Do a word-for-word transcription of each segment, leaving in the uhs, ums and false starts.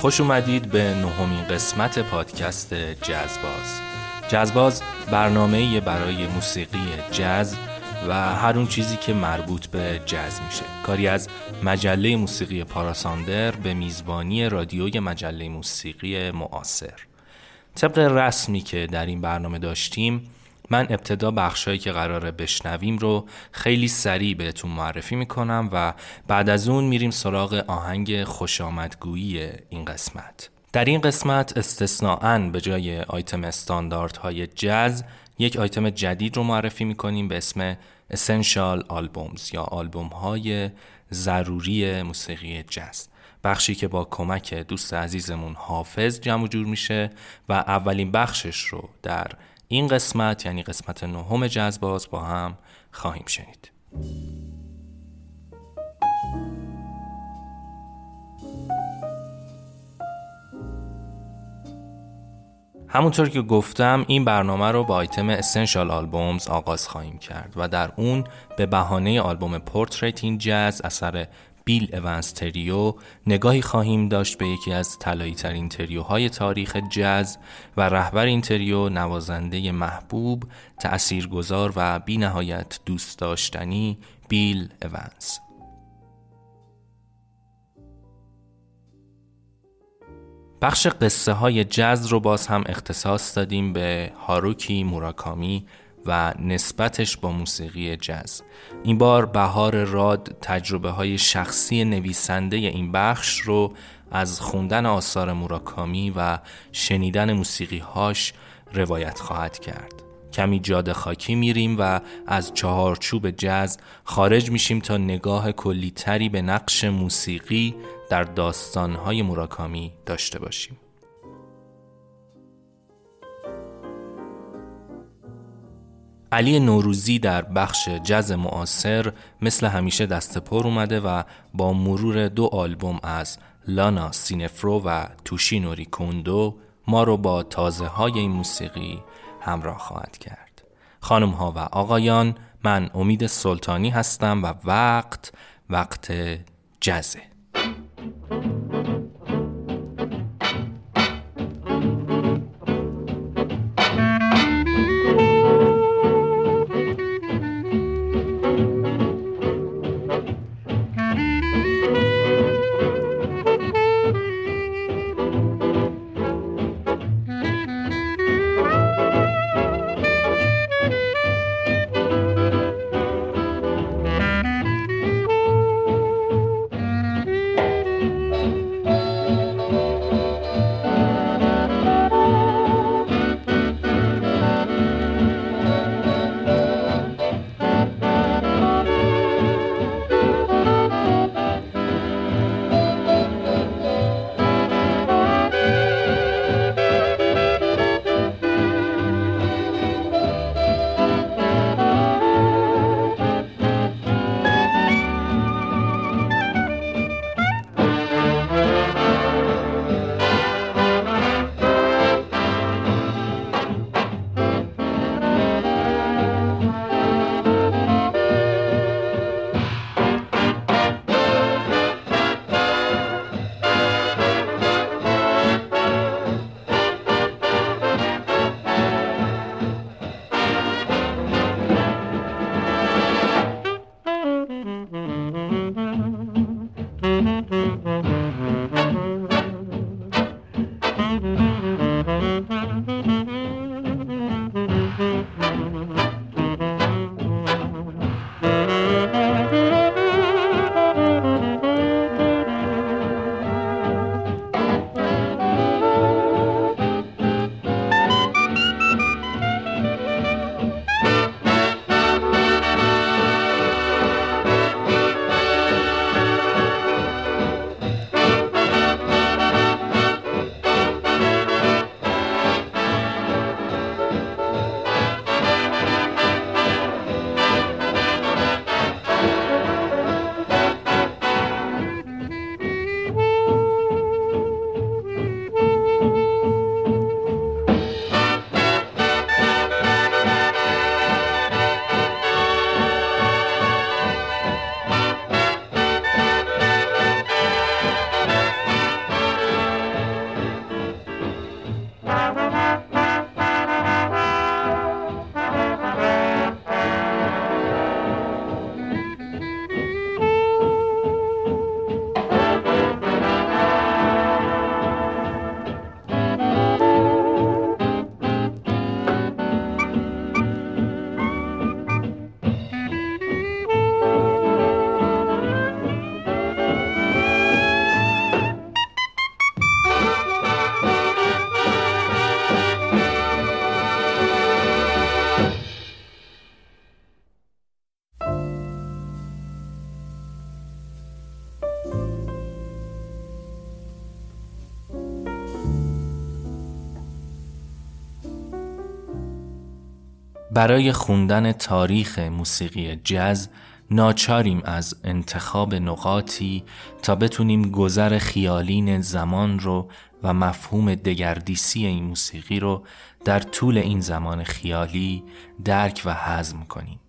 خوش اومدید به نهمین قسمت پادکست جازباز. جازباز برنامه‌ای برای موسیقی جاز و هر اون چیزی که مربوط به جاز میشه. کاری از مجله موسیقی پاراساندر به میزبانی رادیوی مجله موسیقی معاصر. طبق رسمی که در این برنامه داشتیم، من ابتدا بخشایی که قراره بشنویم رو خیلی سریع بهتون معرفی میکنم و بعد از اون میریم سراغ آهنگ خوشامدگویی این قسمت. در این قسمت استثناءاً به جای آیتم استانداردهای جاز یک آیتم جدید رو معرفی میکنیم به اسم Essential Albums یا آلبوم های ضروری موسیقی جاز. بخشی که با کمک دوست عزیزمون حافظ جمع جور میشه و اولین بخشش رو در این قسمت یعنی قسمت نهم جازباز با هم خواهیم شنید. همونطور که گفتم این برنامه رو با آیتم Essential Albums آغاز خواهیم کرد و در اون به بهانه آلبوم Portrait in Jazz اثر بیل اوانز تریو نگاهی خواهیم داشت به یکی از طلایی ترین تریوهای تاریخ جاز و رهبر این تریو، نوازنده محبوب، تأثیرگذار و بی نهایت دوست داشتنی بیل اوانز. بخش قصه های جاز رو باز هم اختصاص دادیم به هاروکی موراکامی و نسبتش با موسیقی جاز. این بار بهار راد تجربه های شخصی نویسنده این بخش رو از خوندن آثار موراکامی و شنیدن موسیقی هاش روایت خواهد کرد. کمی جاده خاکی میریم و از چهارچوب جاز خارج میشیم تا نگاه کلیتری به نقش موسیقی در داستانهای موراکامی داشته باشیم. علی نوروزی در بخش جاز معاصر مثل همیشه دست پر اومده و با مرور دو آلبوم از نالا سینفرو و توشینوری کوندو ما رو با تازه های این موسیقی همراه خواهد کرد. خانم ها و آقایان، من امید سلطانی هستم و وقت وقت جازه. برای خوندن تاریخ موسیقی جاز ناچاریم از انتخاب نقاطی تا بتونیم گذر خیالین زمان رو و مفهوم دگردیسی این موسیقی رو در طول این زمان خیالی درک و هضم کنیم.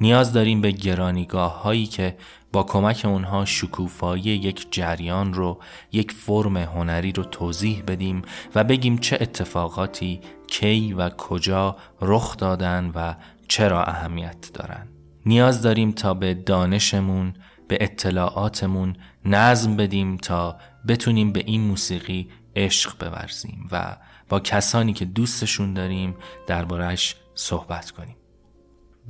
نیاز داریم به گرانیگاه هایی که با کمک اونها شکوفایی یک جریان رو، یک فرم هنری رو توضیح بدیم و بگیم چه اتفاقاتی کی و کجا رخ دادن و چرا اهمیت دارن. نیاز داریم تا به دانشمون، به اطلاعاتمون نظم بدیم تا بتونیم به این موسیقی عشق بورزیم و با کسانی که دوستشون داریم درباره‌اش صحبت کنیم.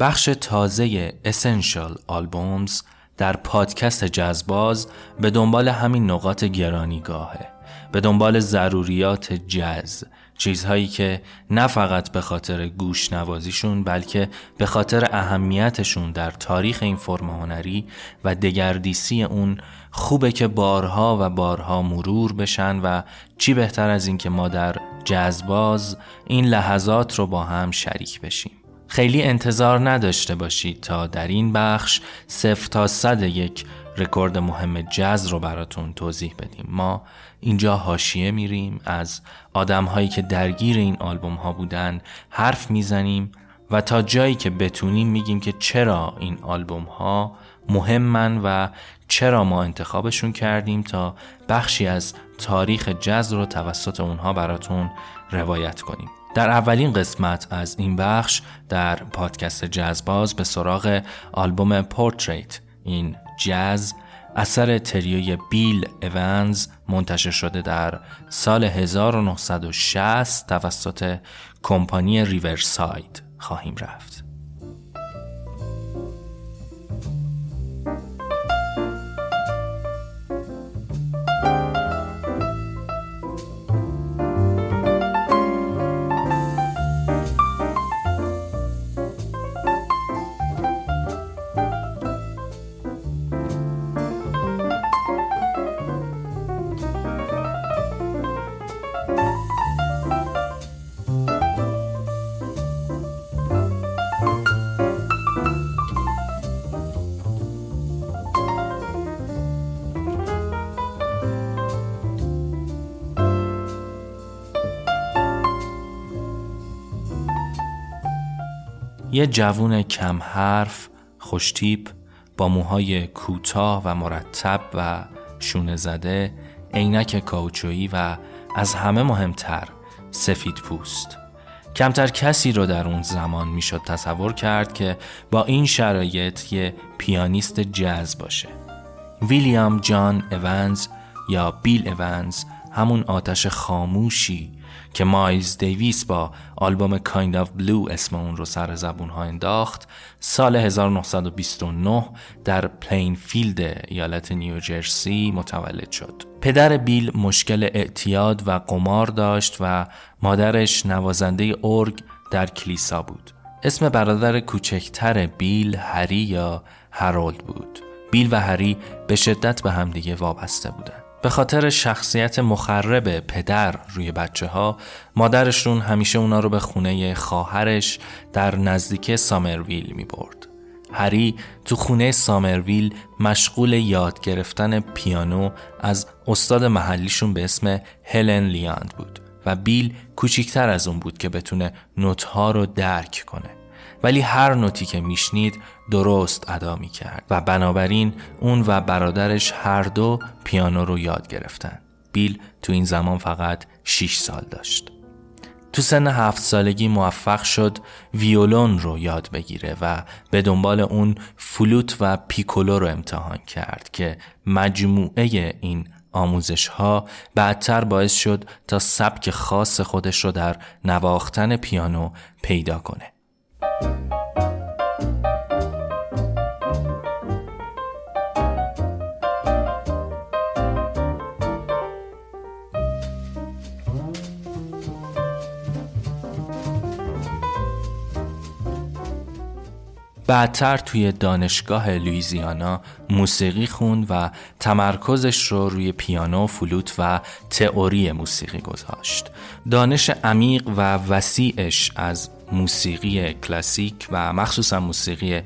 بخش تازه Essential Albums در پادکست جازباز به دنبال همین نقاط گرانیگاهه، به دنبال ضروریات جاز، چیزهایی که نه فقط به خاطر گوشنوازیشون بلکه به خاطر اهمیتشون در تاریخ این فرم هنری و دگردیسی اون خوبه که بارها و بارها مرور بشن و چی بهتر از این که ما در جازباز این لحظات رو با هم شریک بشیم. خیلی انتظار نداشته باشید تا در این بخش صفر تا صد یک رکورد مهم جاز رو براتون توضیح بدیم. ما اینجا حاشیه میریم، از آدم‌هایی که درگیر این آلبوم ها بودن حرف میزنیم و تا جایی که بتونیم میگیم که چرا این آلبوم ها مهمن و چرا ما انتخابشون کردیم تا بخشی از تاریخ جاز رو توسط اونها براتون روایت کنیم. در اولین قسمت از این بخش در پادکست جازباز به سراغ آلبوم پورتریت این جاز اثر تریوی بیل اوانز منتشر شده در سال هزار و نهصد و شصت توسط کمپانی ریورساید خواهیم رفت. یه جوون کم حرف، خوشتیپ، با موهای کوتاه و مرتب و شونه زده، عینک کاوچویی و از همه مهمتر سفید پوست. کمتر کسی رو در اون زمان میشد تصور کرد که با این شرایط یه پیانیست جاز باشه. ویلیام جان اوانز یا بیل اوانز، همون آتش خاموشی که مایلز دیویس با آلبوم Kind of Blue اسم اون رو سر زبون‌ها انداخت، سال هزار و نهصد و بیست و نه در پلین فیلد ایالت نیوجرسی متولد شد. پدر بیل مشکل اعتیاد و قمار داشت و مادرش نوازنده ارگ در کلیسا بود. اسم برادر کوچکتر بیل هری یا هارولد بود. بیل و هری به شدت به همدیگه وابسته بودند. به خاطر شخصیت مخرب پدر روی بچه ها، مادرشون همیشه اونا رو به خونه خواهرش در نزدیکی سامرویل می برد. هری تو خونه سامرویل مشغول یاد گرفتن پیانو از استاد محلیشون به اسم هلن لیاند بود و بیل کوچیکتر از اون بود که بتونه نوت‌ها رو درک کنه. ولی هر نوتی که میشنید درست ادا میکرد و بنابراین اون و برادرش هر دو پیانو رو یاد گرفتن. بیل تو این زمان فقط شش سال داشت. تو سن هفت سالگی موفق شد ویولون رو یاد بگیره و به دنبال اون فلوت و پیکولو رو امتحان کرد که مجموعه این آموزش ها بعدتر باعث شد تا سبک خاص خودش رو در نواختن پیانو پیدا کنه. بعدتر توی دانشگاه لوئیزیانا موسیقی خوند و تمرکزش رو روی پیانو، فلوت و تئوری موسیقی گذاشت. دانش عمیق و وسیعش از موسیقی کلاسیک و مخصوصا موسیقی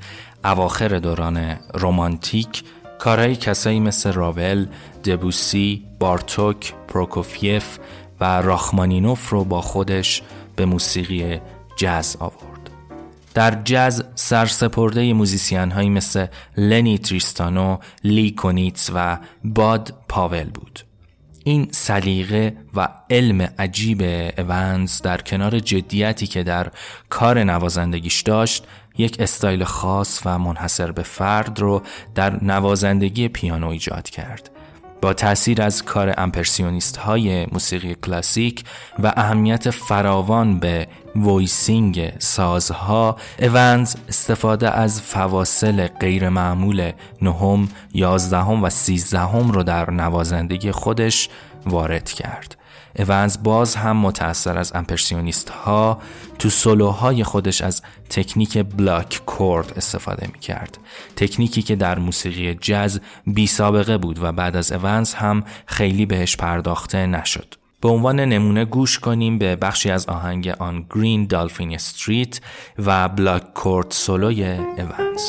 اواخر دوران رمانتیک کارهای کسایی مثل راول، دبوسی، بارتوک، پروکوفیف و راخمانینوف رو با خودش به موسیقی جاز آورد. در جاز سرسپرده موزیسین هایی مثل لنی تریستانو، لی کونیتس و باد پاول بود. این سلیقه و علم عجیب اوانز در کنار جدیتی که در کار نوازندگیش داشت، یک استایل خاص و منحصر به فرد رو در نوازندگی پیانو ایجاد کرد. با تأثیر از کار امپرسیونیست های موسیقی کلاسیک و اهمیت فراوان به وایسینگ سازها، اوانز استفاده از فواصل غیرمعمول نهم، یازدهم و سیزدهم رو در نوازندگی خودش وارد کرد. اوانز باز هم متأثر از امپرسیونیست ها تو سولوهای خودش از تکنیک بلاک کورد استفاده می کرد، تکنیکی که در موسیقی جاز بی سابقه بود و بعد از اوانز هم خیلی بهش پرداخته نشد. به عنوان نمونه گوش کنیم به بخشی از آهنگ آن گرین دالفین استریت و بلاک کورد سولوی اوانز.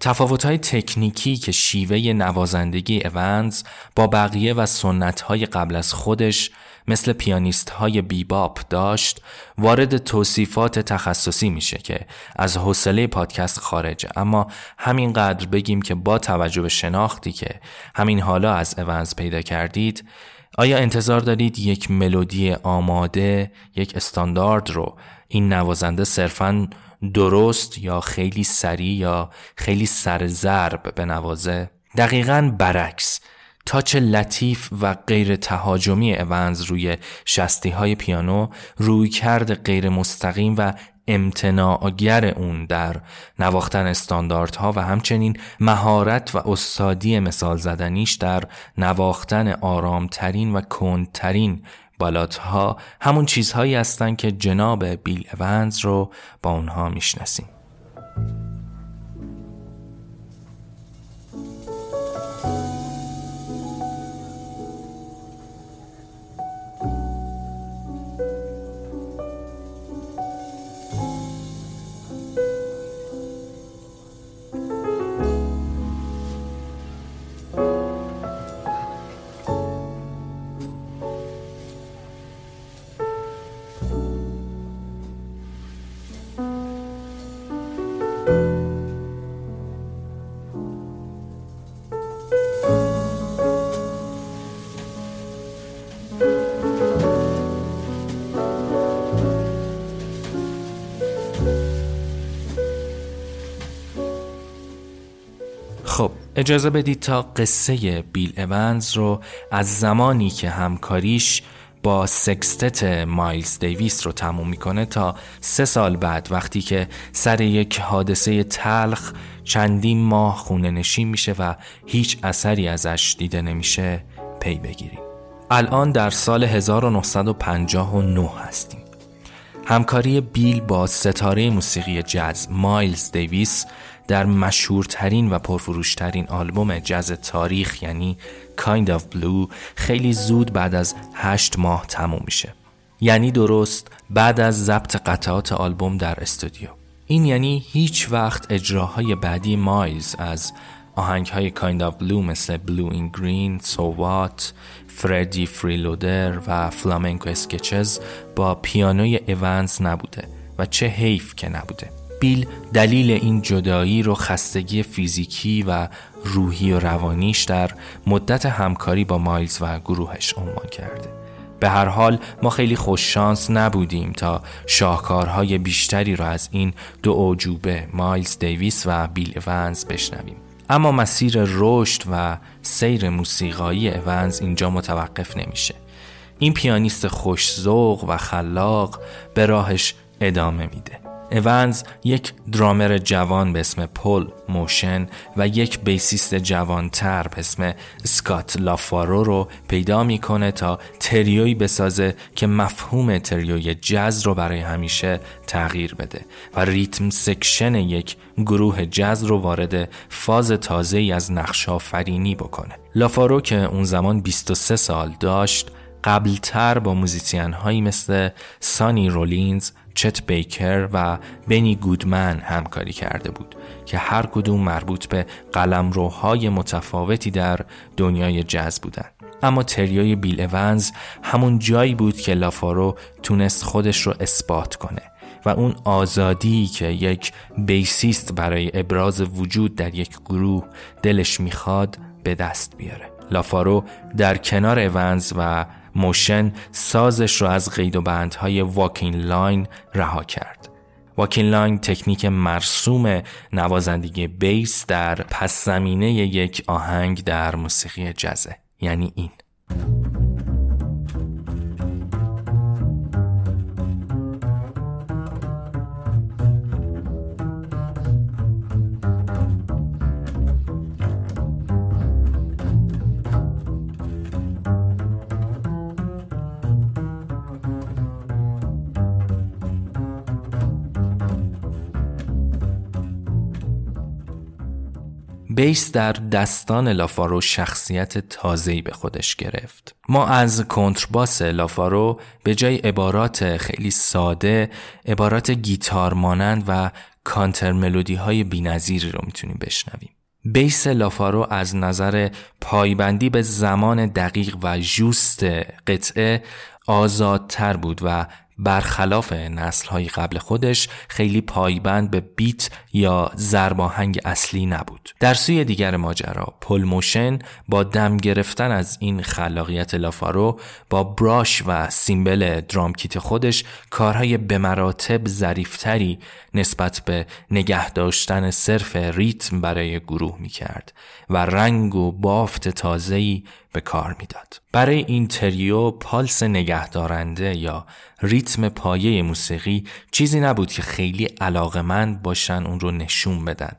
تفاوت‌های تکنیکی که شیوه نوازندگی اوانز با بقیه و سنت‌های قبل از خودش مثل پیانیست‌های بیباپ داشت، وارد توصیفات تخصصی میشه که از حوصله پادکست خارجه، اما همینقدر بگیم که با توجه به شناختی که همین حالا از اوانز پیدا کردید، آیا انتظار دارید یک ملودی آماده، یک استاندارد رو این نوازنده صرفاً درست یا خیلی سریع یا خیلی سرزرب بنوازه؟ دقیقاً برعکس، تاچ لطیف و غیر تهاجمی اوانز روی شستی‌های پیانو، رویکرد غیر مستقیم و امتناعگر اون در نواختن استانداردها و همچنین مهارت و استادی مثال زدنیش در نواختن آرامترین و کندترین بالاتها همون چیزهایی هستن که جناب بیل اوانز رو با اونها میشناسیم. اجازه بدید تا قصه بیل اوانز رو از زمانی که همکاریش با سکستت مایلز دیویس رو تموم میکنه تا سه سال بعد، وقتی که سر یک حادثه تلخ چندین ماه خونه نشین میشه و هیچ اثری ازش دیده نمیشه، پی بگیریم. الان در سال هزار و نهصد و پنجاه و نه هستیم. همکاری بیل با ستاره موسیقی جاز مایلز دیویس در مشهورترین و پرفروشترین آلبوم جاز تاریخ یعنی Kind of Blue خیلی زود بعد از هشت ماه تموم میشه، یعنی درست بعد از ضبط قطعات آلبوم در استودیو. این یعنی هیچ وقت اجراهای بعدی مایلز از آهنگهای Kind of Blue مثل Blue in Green، So What، فردی فریلودر و فلامنکو اسکچز با پیانوی اوانز نبوده و چه حیف که نبوده. بیل دلیل این جدایی رو خستگی فیزیکی و روحی و روانیش در مدت همکاری با مایلز و گروهش عنوان کرده. به هر حال ما خیلی خوششانس نبودیم تا شاهکارهای بیشتری را از این دو اعجوبه مایلز دیویس و بیل اوانز بشنویم. اما مسیر رشد و سیر موسیقایی اوانز اینجا متوقف نمیشه. این پیانیست خوش‌ذوق و خلاق به راهش ادامه میده. اوانز یک درامر جوان به اسم پل موشن و یک بیسیست جوانتر به اسم اسکات لافارو رو پیدا میکنه تا تریوی بسازه که مفهوم تریوی جاز رو برای همیشه تغییر بده و ریتم سکشن یک گروه جاز رو وارد فاز تازه‌ای از نقش‌آفرینی بکنه. لافارو که اون زمان بیست و سه سال داشت، قبلتر با موزیسین هایی مثل سانی رولینز، چت بیکر و بنی گودمن همکاری کرده بود که هر کدوم مربوط به قلمروهای متفاوتی در دنیای جاز بودند. اما تریوی بیل اوانز همون جایی بود که لافارو تونست خودش رو اثبات کنه و اون آزادی که یک بیسیست برای ابراز وجود در یک گروه دلش میخواد به دست بیاره. لافارو در کنار اوانز و موشن سازش رو از قید و بندهای واکین لاین رها کرد. واکین لاین تکنیک مرسوم نوازندگی بیس در پس زمینه یک آهنگ در موسیقی جازه، یعنی این. بیس در دستان لافارو شخصیت تازه‌ای به خودش گرفت. ما از کنترباس لافارو به جای عبارات خیلی ساده، عبارات گیتار مانند و کانتر ملودی های بی‌نظیری رو میتونیم بشنویم. بیس لافارو از نظر پایبندی به زمان دقیق و جوست قطعه آزادتر بود و برخلاف نسل‌های قبل خودش خیلی پایبند به بیت یا ضرباهنگ اصلی نبود. در سوی دیگر ماجرا، پل موشن با دم گرفتن از این خلاقیت لافارو با براش و سیمبل درام کیت خودش کارهای به مراتب ظریف‌تری نسبت به نگه داشتن صرف ریتم برای گروه می‌کرد و رنگ و بافت تازه‌ای به کار میداد. برای این تریو پالس نگهدارنده یا ریتم پایه موسیقی چیزی نبود که خیلی علاقمند باشن اون رو نشون بدن،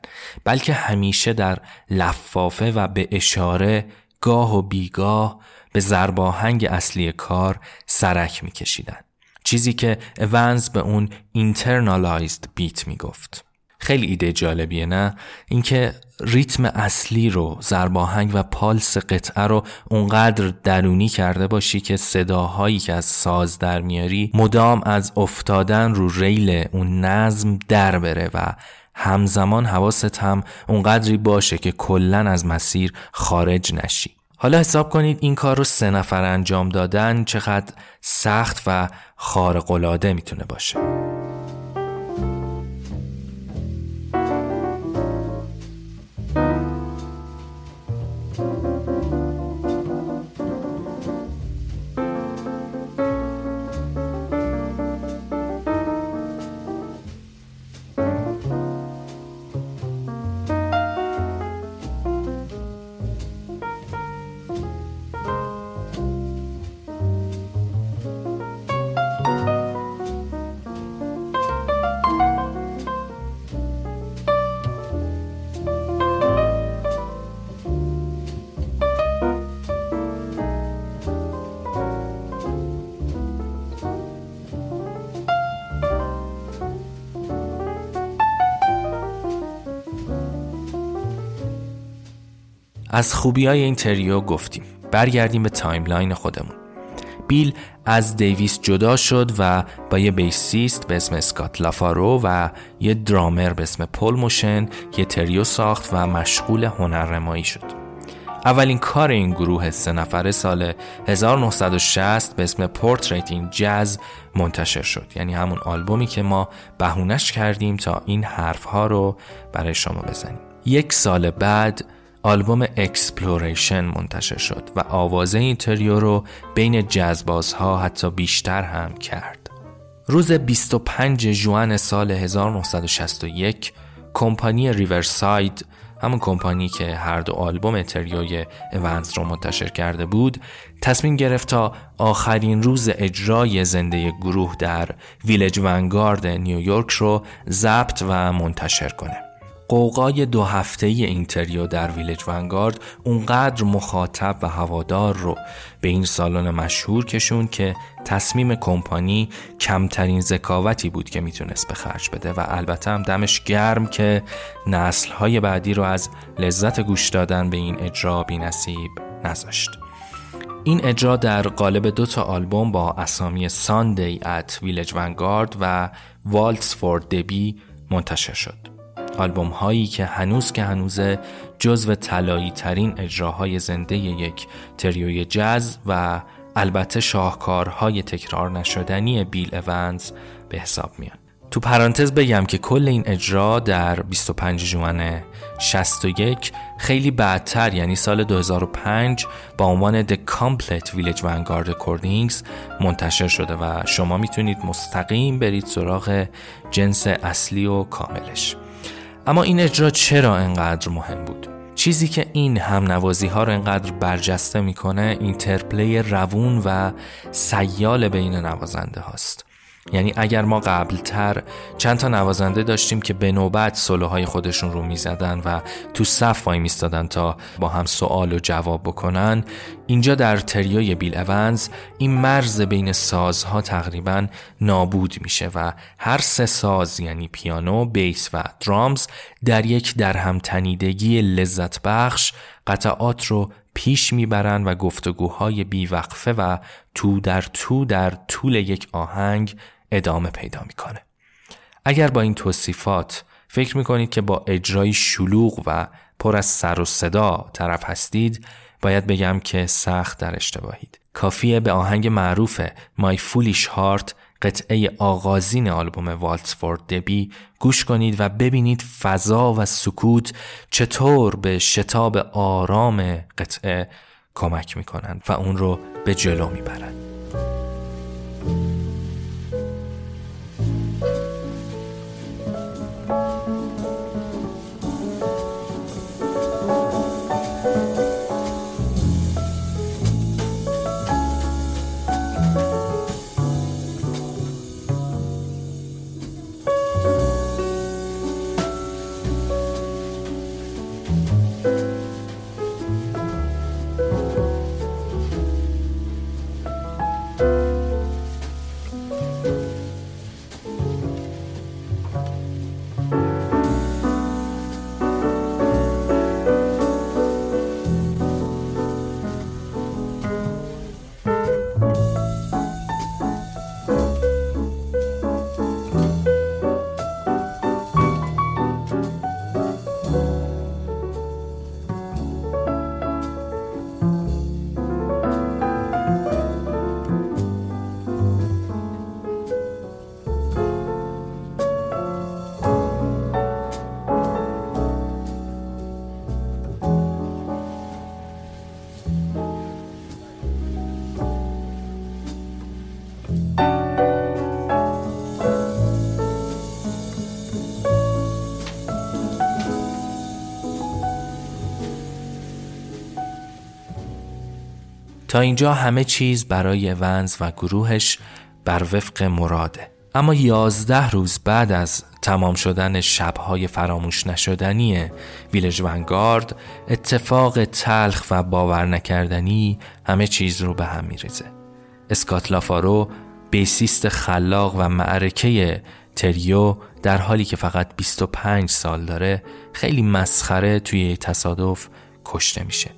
بلکه همیشه در لفافه و به اشاره گاه و بیگاه به ضرباهنگ اصلی کار سرک میکشیدن، چیزی که اوانز به اون internalized beat میگفت. خیلی ایده جالبیه نه؟ اینکه ریتم اصلی رو، ضرباهنگ و پالس قطعه رو اونقدر درونی کرده باشی که صداهایی که از ساز در میاری مدام از افتادن رو ریل اون نظم در بره و همزمان حواست هم اونقدری باشه که کلن از مسیر خارج نشی. حالا حساب کنید این کار رو سه نفر انجام دادن چقدر سخت و خارق‌العاده میتونه باشه. از خوبی‌های این تریو گفتیم. برگردیم به تایملاین خودمون. بیل از دیویس جدا شد و با یه بیسیست به اسم اسکات لافارو و یه درامر به اسم پل موشن یه تریو ساخت و مشغول هنرنمایی شد. اولین کار این گروه سه نفره سال هزار و نهصد و شصت به اسم پورتریت این جاز منتشر شد، یعنی همون آلبومی که ما بهونش کردیم تا این حرف‌ها رو برای شما بزنیم. یک سال بعد آلبوم اکسپلوریشن منتشر شد و آوازه اینتریو رو بین جازبازها حتی بیشتر هم کرد. روز بیست و پنجم ژوئن سال هزار و نهصد و شصت و یک کمپانی ریورساید، همون کمپانی که هر دو آلبوم اتریوی اوانز رو منتشر کرده بود، تصمیم گرفت تا آخرین روز اجرای زنده گروه در ویلج ونگارد نیویورک رو ضبط و منتشر کنه. قوقای دو هفته‌ای اینتریو در ویلج ونگارد اونقدر مخاطب و هوادار رو به این سالن مشهور کشوند که تصمیم کمپانی کمترین ذکاوتی بود که میتونست به خرج بده و البته هم دمش گرم که نسل‌های بعدی رو از لذت گوش دادن به این اجرا بی‌نصیب نذاشت. این اجرا در قالب دو تا آلبوم با اسامی ساندی ات ویلج ونگارد و والتس فور دبی منتشر شد. آلبوم هایی که هنوز که هنوزه جزو طلایی ترین اجراهای زنده یک تریوی جاز و البته شاهکارهای تکرار نشدنی بیل اوانز به حساب میان. تو پرانتز بگم که کل این اجرا در بیست و پنجم ژوئن شصت و یک خیلی بعدتر، یعنی سال دو هزار و پنج، با عنوان The Complete Village Vanguard Recordings منتشر شده و شما میتونید مستقیم برید سراغ جنس اصلی و کاملش. اما این اجرا چرا انقدر مهم بود؟ چیزی که این هم نوازی ها رو انقدر برجسته میکنه اینترپلی روون و سیال بین نوازنده هاست. یعنی اگر ما قبلتر چند تا نوازنده داشتیم که به نوبت سولوهای خودشون رو میزدن و تو صف وای میستادن تا با هم سوال و جواب بکنن، اینجا در تریوی بیل اوانز این مرز بین سازها تقریبا نابود میشه و هر سه ساز، یعنی پیانو، بیس و درامز، در یک درهم تنیدگی لذت بخش قطعات رو پیش میبرن و گفتگوهای بیوقفه و تو در تو در طول یک آهنگ ادامه پیدا میکنه. اگر با این توصیفات فکر میکنید که با اجرای شلوغ و پر از سر و صدا طرف هستید، باید بگم که سخت در اشتباهید. کافیه به آهنگ معروف My Foolish Heart، قطعه آغازین آلبوم والتس فور دبی، گوش کنید و ببینید فضا و سکوت چطور به شتاب آرام قطعه کمک میکنند و اون رو به جلو میبرند. تا اینجا همه چیز برای اوانز و گروهش بر وفق مراده. اما یازده روز بعد از تمام شدن شب‌های فراموش نشدنی ویلج ونگارد، اتفاق تلخ و باور نکردنی همه چیز رو به هم می‌ریزه. اسکات لافارو، بیسیست خلاق و معرکه تریو، در حالی که فقط بیست و پنج سال داره، خیلی مسخره توی تصادف کشته میشه.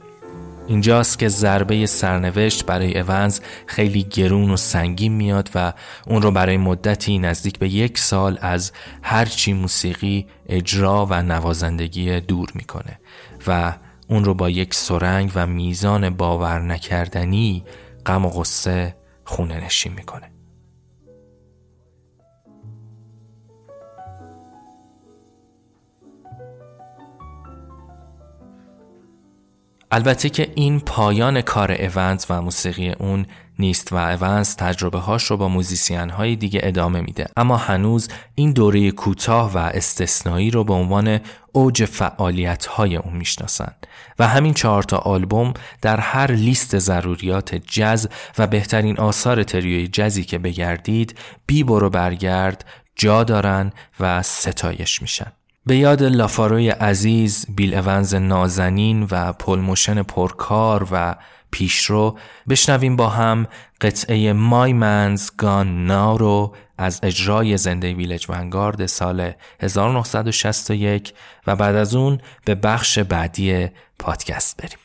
اینجاست که ضربه سرنوشت برای اوانز خیلی گرون و سنگین میاد و اون رو برای مدتی نزدیک به یک سال از هرچی موسیقی، اجرا و نوازندگی دور میکنه و اون رو با یک سرنگ و میزان باور نکردنی غم و غصه خونه نشین میکنه. البته که این پایان کار اوانز و موسیقی اون نیست و اوانز تجربه هاش رو با موزیسین های دیگه ادامه میده، اما هنوز این دوره کوتاه و استثنایی رو به عنوان اوج فعالیت های اون میشناسن و همین چهار تا آلبوم در هر لیست ضروریات جاز و بهترین آثار تریوی جزی که بگردید بی برو برگرد جا دارن و ستایش میشن. به یاد لافاروی عزیز، بیل اوانز نازنین و پل موشن پرکار و پیشرو بشنویم با هم قطعه My Man's Gone Now رو از اجرای زنده ویلج ونگارد سال هزار و نهصد و شصت و یک و بعد از اون به بخش بعدی پادکست بریم.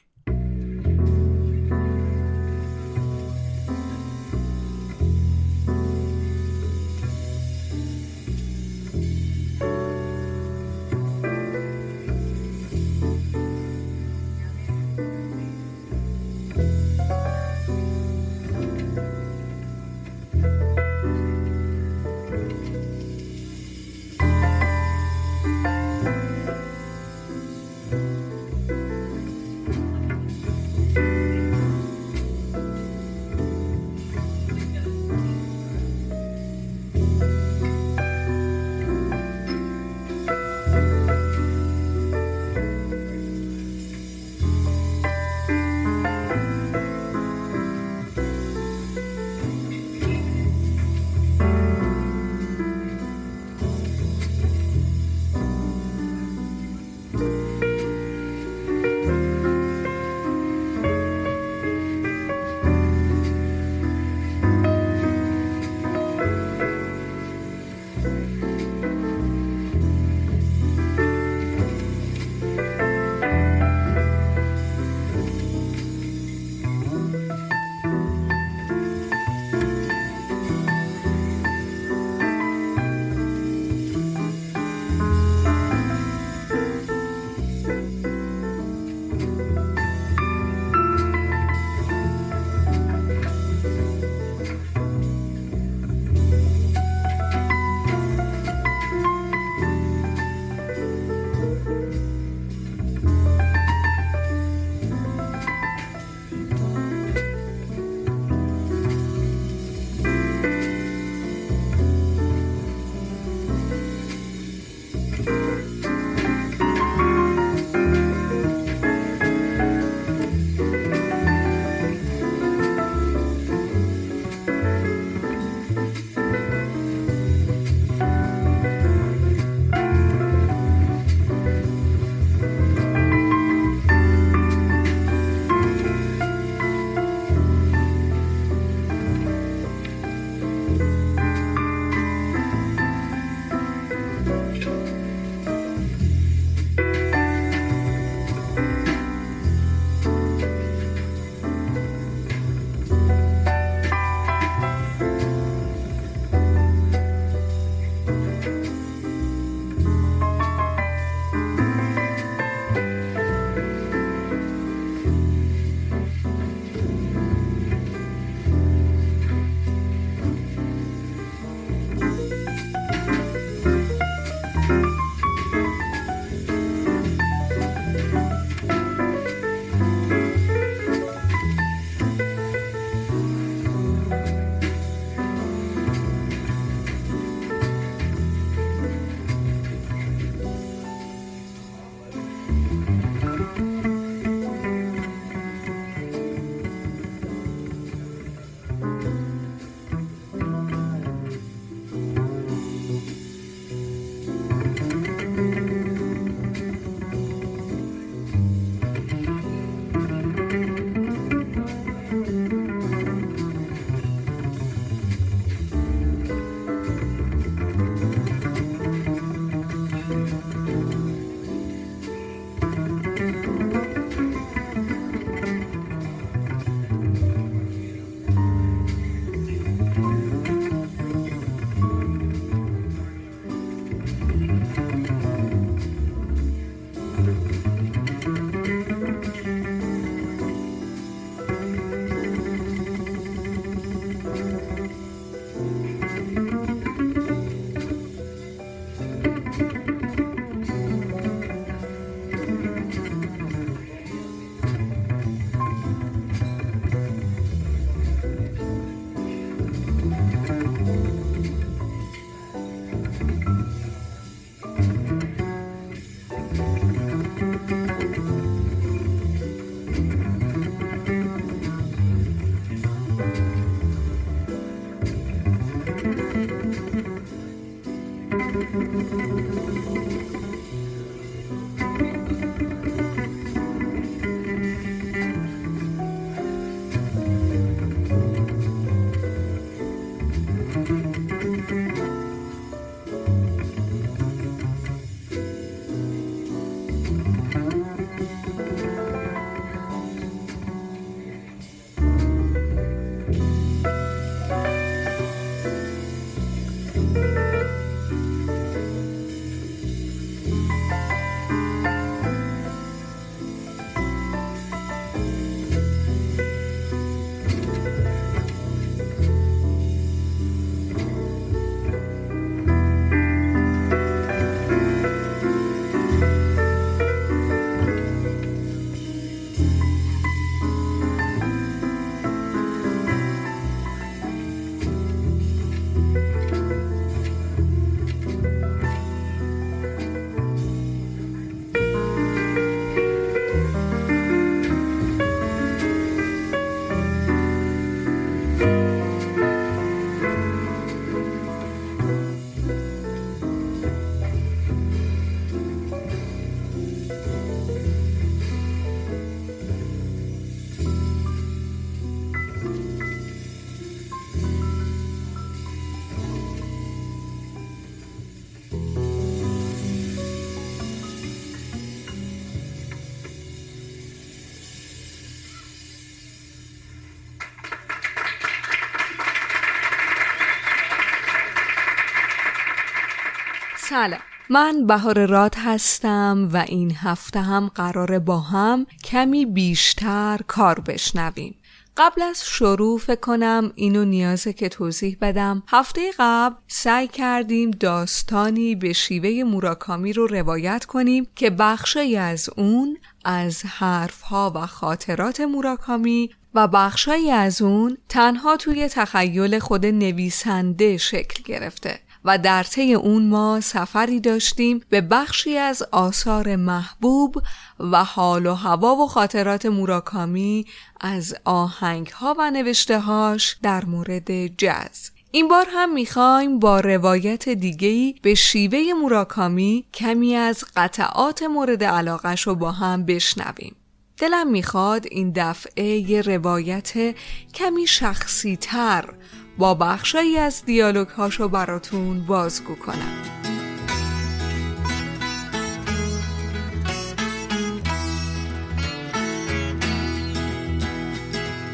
سلام، من بهار راد هستم و این هفته هم قراره با هم کمی بیشتر کار بشنویم. قبل از شروع فکر کنم اینو نیازه که توضیح بدم. هفته قبل سعی کردیم داستانی به شیوه موراکامی رو روایت کنیم که بخشی از اون از حرف‌ها و خاطرات موراکامی و بخشی از اون تنها توی تخیل خود نویسنده شکل گرفته و در طی اون ما سفری داشتیم به بخشی از آثار محبوب و حال و هوا و خاطرات موراکامی از آهنگ‌ها و نوشته‌هاش در مورد جاز. این بار هم میخوایم با روایت دیگه‌ای به شیوه موراکامی کمی از قطعات مورد علاقه‌ش رو با هم بشنویم. دلم میخواد این دفعه یه روایت کمی شخصی تر با بخشایی از دیالوگ هاشو براتون بازگو کنم.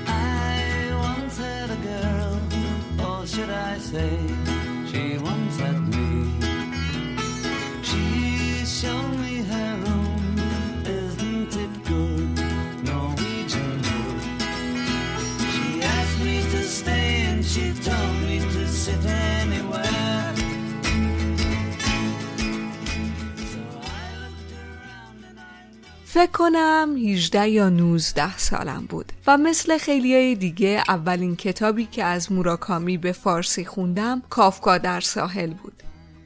I once had a girl, or should I say, she once had me. She showed me her room, isn't it good, Norwegian wood. She asked me to stay. She told me to sit anywhere. فکر کنم هجده یا نوزده سالم بود و مثل خیلیای دیگه اولین کتابی که از موراکامی به فارسی خوندم کافکا در ساحل بود.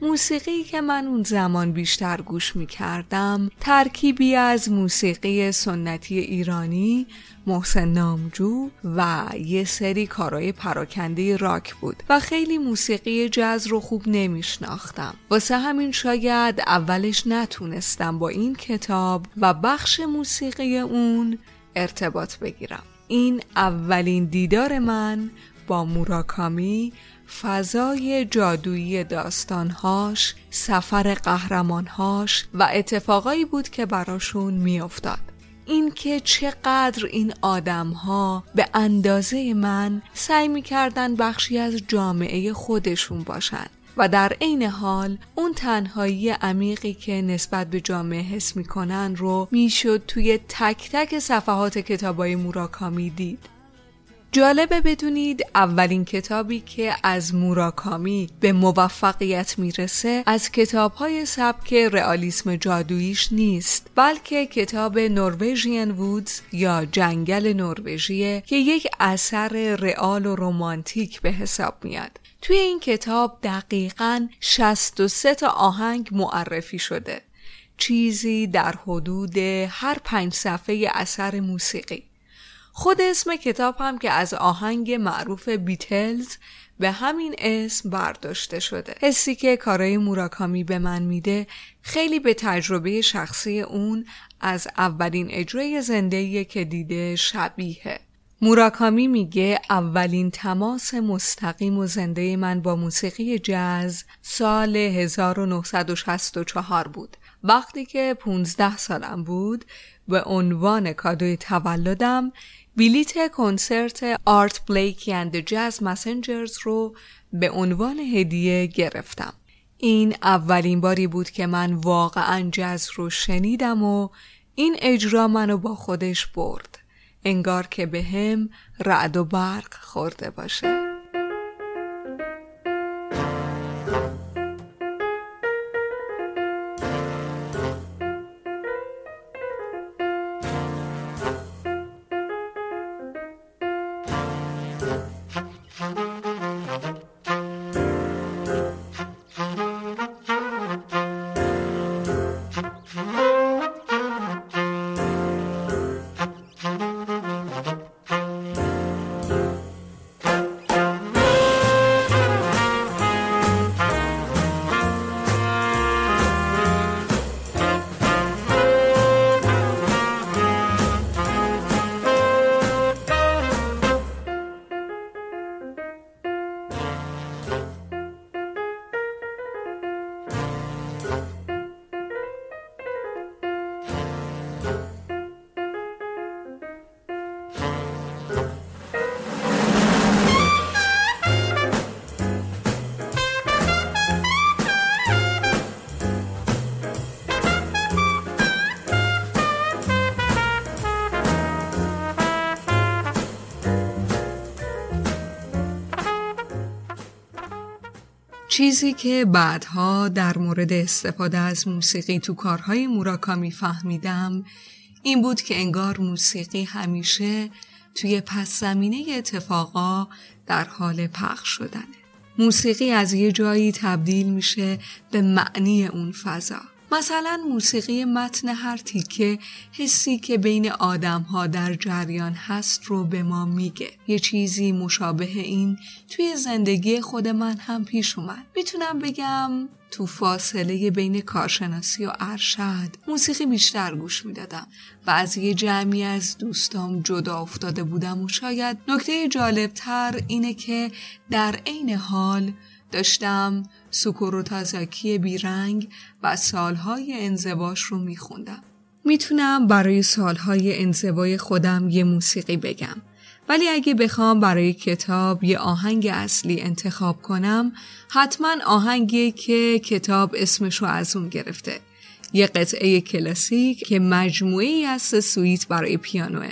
موسیقی که من اون زمان بیشتر گوش می کردم ترکیبی از موسیقی سنتی ایرانی، محسن نامجو و یه سری کارای پراکنده راک بود و خیلی موسیقی جاز رو خوب نمی شناختم. واسه همین شاید اولش نتونستم با این کتاب و بخش موسیقی اون ارتباط بگیرم. این اولین دیدار من با موراکامی، فضای جادویی داستانهاش، سفر قهرمانهاش و اتفاقایی بود که براشون میافتاد. این که چقدر این آدمها به اندازه من سعی میکردن بخشی از جامعه خودشون باشن و در عین حال اون تنهایی عمیقی که نسبت به جامعه حس میکنن رو میشد توی تک تک صفحات کتابای موراکامی دید. جالبه بدونید اولین کتابی که از موراکامی به موفقیت میرسه از کتاب‌های سبک رئالیسم جادوییش نیست، بلکه کتاب نرویژین وودز یا جنگل نروژیه که یک اثر رئال و رمانتیک به حساب میاد. توی این کتاب دقیقاً شصت و سه تا آهنگ معرفی شده، چیزی در حدود هر پنج صفحه اثر موسیقی. خود اسم کتاب هم که از آهنگ معروف بیتلز به همین اسم برداشته شده. حسی که کارای موراکامی به من میده خیلی به تجربه شخصی اون از اولین اجرای زنده‌ای که دیده شبیهه. موراکامی میگه اولین تماس مستقیم و زنده من با موسیقی جاز سال هزار و نهصد و شصت و چهار بود. وقتی که پانزده سالم بود به عنوان کادوی تولدم بلیت کنسرت آرت بلیک اند جاز مسنجرز رو به عنوان هدیه گرفتم. این اولین باری بود که من واقعاً جاز رو شنیدم و این اجرا منو با خودش برد. انگار که به هم رعد و برق خورده باشه. چیزی که بعدها در مورد استفاده از موسیقی تو کارهای موراکامی فهمیدم این بود که انگار موسیقی همیشه توی پس زمینه اتفاقا در حال پخش شدنه. موسیقی از یه جایی تبدیل میشه به معنی اون فضا. مثلا موسیقی متن هر تیکه حسی که بین آدم‌ها در جریان هست رو به ما میگه. یه چیزی مشابه این توی زندگی خود من هم پیش اومد. میتونم بگم تو فاصله بین کارشناسی و ارشد موسیقی بیشتر گوش میدادم و از یه جمعی از دوستام جدا افتاده بودم و شاید نکته جالبتر اینه که در عین حال داشتم سوکورو تازاکی بیرنگ و سالهای انزواش رو میخوندم. میتونم برای سالهای انزوای خودم یه موسیقی بگم. ولی اگه بخوام برای کتاب یه آهنگ اصلی انتخاب کنم حتما آهنگی که کتاب اسمش رو از اون گرفته. یه قطعه کلاسیک که مجموعی از سه سویت برای پیانوه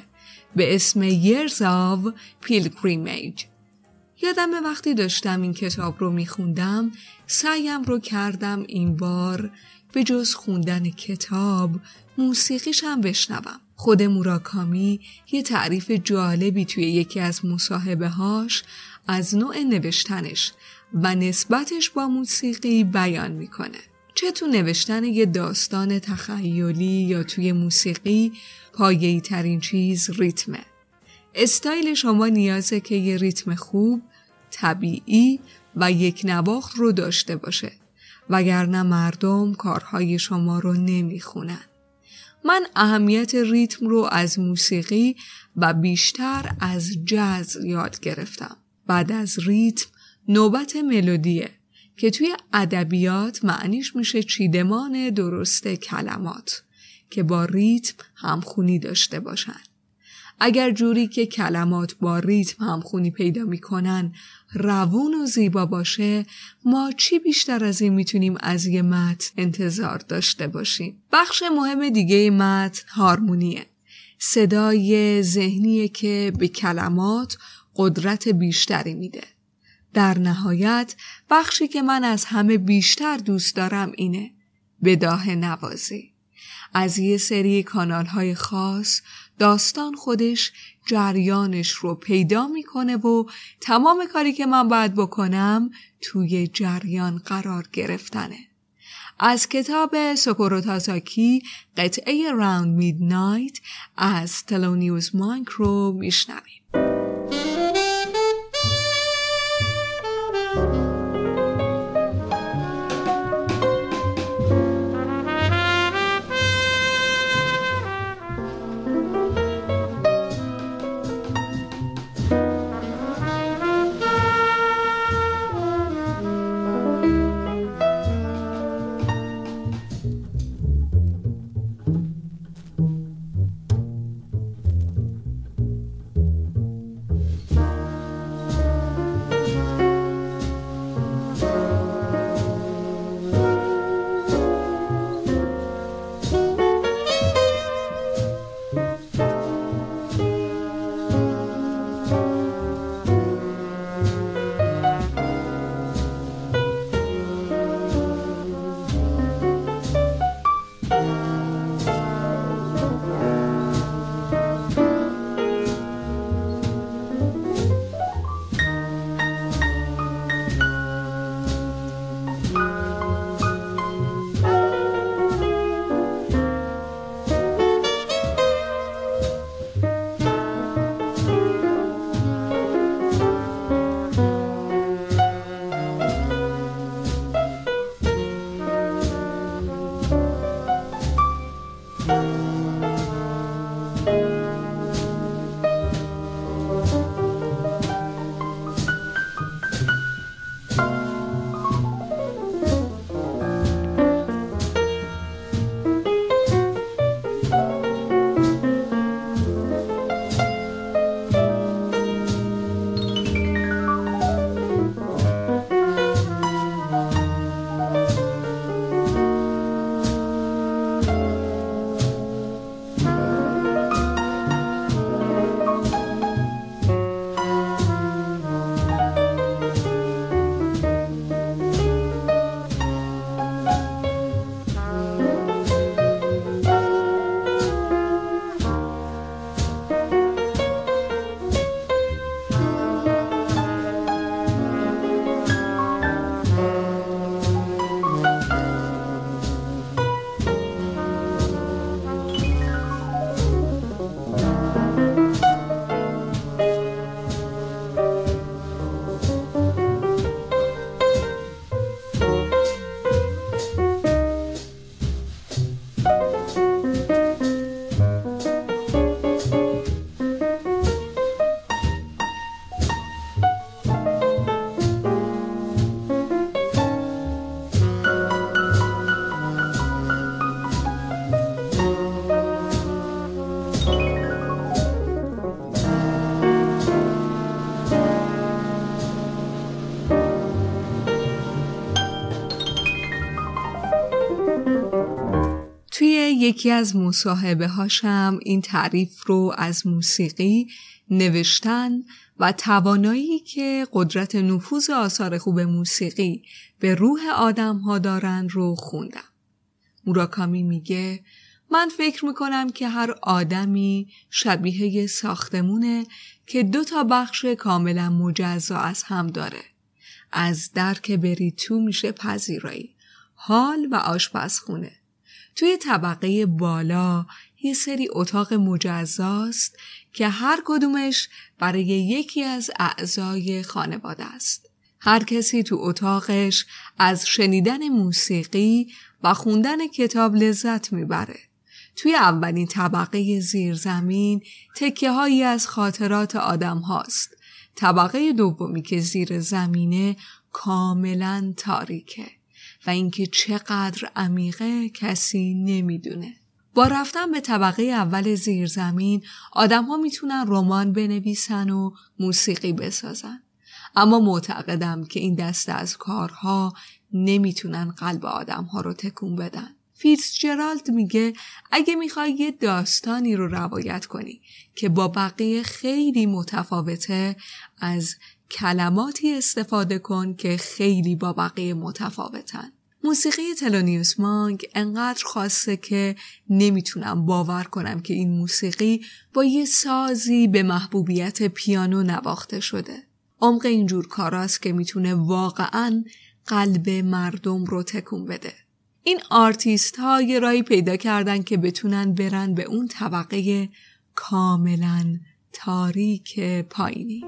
به اسم Years of Pilgrimage. یادم وقتی داشتم این کتاب رو میخوندم سعیم رو کردم این بار به جز خوندن کتاب موسیقیش هم بشنوم. خود موراکامی یه تعریف جالبی توی یکی از مصاحبه‌هاش از نوع نوشتنش و نسبتش با موسیقی بیان میکنه. چه تو نوشتن یه داستان تخیلی یا توی موسیقی پایه‌ای ترین چیز ریتمه. استایل شما نیازه که یه ریتم خوب، طبیعی و یک نواخت رو داشته باشه، وگرنه مردم کارهای شما رو نمیخونن. من اهمیت ریتم رو از موسیقی و بیشتر از جاز یاد گرفتم. بعد از ریتم نوبت ملودیه که توی ادبیات معنیش میشه چیدمان درست کلمات که با ریتم همخونی داشته باشن. اگر جوری که کلمات با ریتم همخونی پیدا میکنن روون و زیبا باشه، ما چی بیشتر از این میتونیم از یه متن انتظار داشته باشیم؟ بخش مهم دیگه متن هارمونیه. صدای ذهنیه که به کلمات قدرت بیشتری میده. در نهایت بخشی که من از همه بیشتر دوست دارم اینه بداهه نوازی. از یه سری کانال‌های خاص داستان خودش جریانش رو پیدا میکنه و تمام کاری که من باید بکنم توی جریان قرار گرفتنه. از کتاب سوکورو تازاکی قطعه راوند میدنایت از تلونیوس مانک رو میشنویم. یکی از مصاحبه هاشم این تعریف رو از موسیقی، نوشتن و توانایی که قدرت نفوذ آثار خوب موسیقی به روح آدم ها دارن رو خوندم. موراکامی میگه من فکر میکنم که هر آدمی شبیه یه ساختمونه که دو تا بخش کاملا مجزا از هم داره. از در که بری تو میشه پذیرایی، حال و آشپزخونه. توی طبقه بالا یه سری اتاق مجزاست که هر کدومش برای یکی از اعضای خانواده است. هر کسی تو اتاقش از شنیدن موسیقی و خوندن کتاب لذت میبره. توی اولین طبقه زیرزمین تکه هایی از خاطرات آدم هاست. طبقه دومی که زیر زمینه کاملا تاریکه و اینکه چقدر عمیقه کسی نمیدونه. با رفتن به طبقه اول زیرزمین آدم ها میتونن رمان بنویسن و موسیقی بسازن. اما معتقدم که این دسته از کارها نمیتونن قلب آدم ها رو تکون بدن. فیتزجرالد میگه اگه میخوای یه داستانی رو روایت کنی که با بقیه خیلی متفاوته، از کلماتی استفاده کن که خیلی با بقیه متفاوتن. موسیقی تلونیوس مانک انقدر خاصه که نمیتونم باور کنم که این موسیقی با یه سازی به محبوبیت پیانو نواخته شده. عمق اینجور کاراست که میتونه واقعاً قلب مردم رو تکون بده. این آرتیست ها یه راهی پیدا کردن که بتونن برن به اون طبقه کاملاً تاریک پایینی.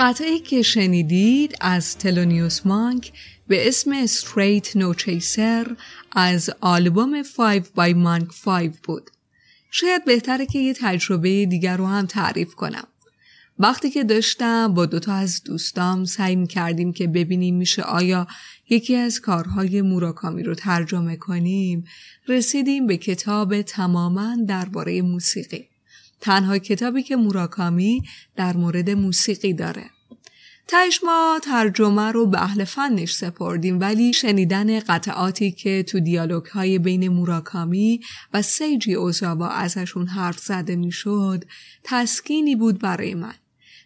قطعی که شنیدید از تلونیوس مانک به اسم Straight No Chaser از آلبوم فایو بای مانک فایو بود. شاید بهتره که یه تجربه دیگر رو هم تعریف کنم. وقتی که داشتم با دوتا از دوستام سعی می‌کردیم که ببینیم میشه آیا یکی از کارهای موراکامی رو ترجمه کنیم، رسیدیم به کتاب تماماً درباره موسیقی. تنها کتابی که موراکامی در مورد موسیقی داره. تهش ما ترجمه رو به اهل فنش سپردیم، ولی شنیدن قطعاتی که تو دیالوگ‌های بین موراکامی و سیجی اوزاوا ازشون حرف زده میشد، تسکینی بود برای من.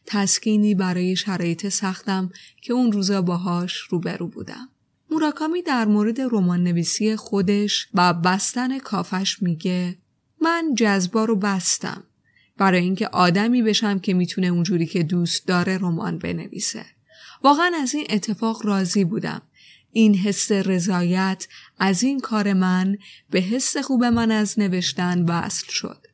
تسکینی برای شرایط سختم که اون روزا باهاش روبرو بودم. موراکامی در مورد رمان نویسی خودش و بستن کافش میگه من جذبا رو بستم. برای اینکه آدمی بشم که میتونه اونجوری که دوست داره رمان بنویسه. واقعا از این اتفاق راضی بودم. این حس رضایت از این کار من به حس خوب من از نوشتن وصل شد.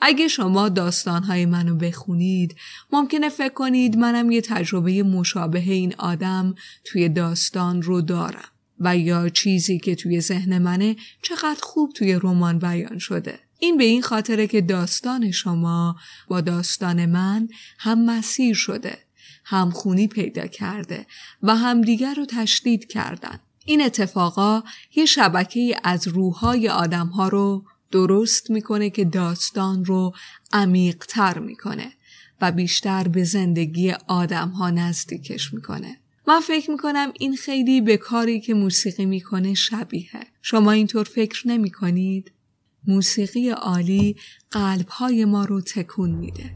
اگه شما داستانهای منو بخونید، ممکنه فکر کنید منم یه تجربه مشابه این آدم توی داستان رو دارم و یا چیزی که توی ذهن منه چقدر خوب توی رمان بیان شده. این به این خاطره که داستان شما با داستان من هم مسیر شده، هم خونی پیدا کرده و هم دیگر رو تشدید کردن. این اتفاقا یه شبکه از روحای آدم‌ها رو درست میکنه که داستان رو عمیق‌تر میکنه و بیشتر به زندگی آدم‌ها نزدیکش میکنه. من فکر میکنم این خیلی به کاری که موسیقی میکنه شبیهه. شما اینطور فکر نمیکنید؟ موسیقی عالی قلب‌های ما رو تکون میده.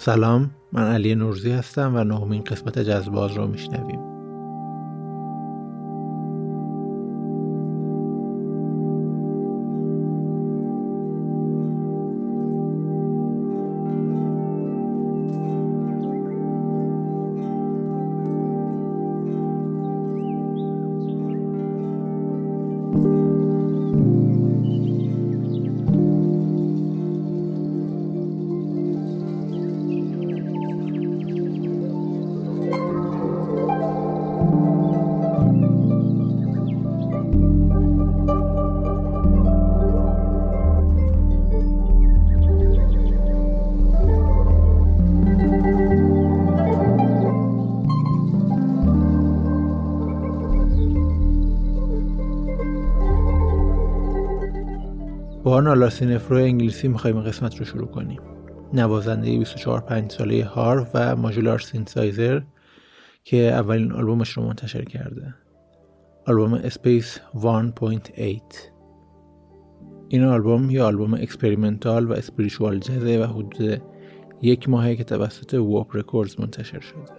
سلام، من علی نورزی هستم و نهمین قسمت جازباز رو میشنویم. با نالا سینفرو انگلیسی میخواییم این قسمت رو شروع کنیم. نوازنده بیست و چهار پنج ساله هارپ و ماژولار سینتسایزر که اولین آلبومش رو منتشر کرده. آلبوم اسپیس یک نقطه هشت. این آلبوم یه آلبوم اکسپریمنتال و اسپریچوال جزه و حدود یک ماهه که توسط ووپ ریکورز منتشر شده.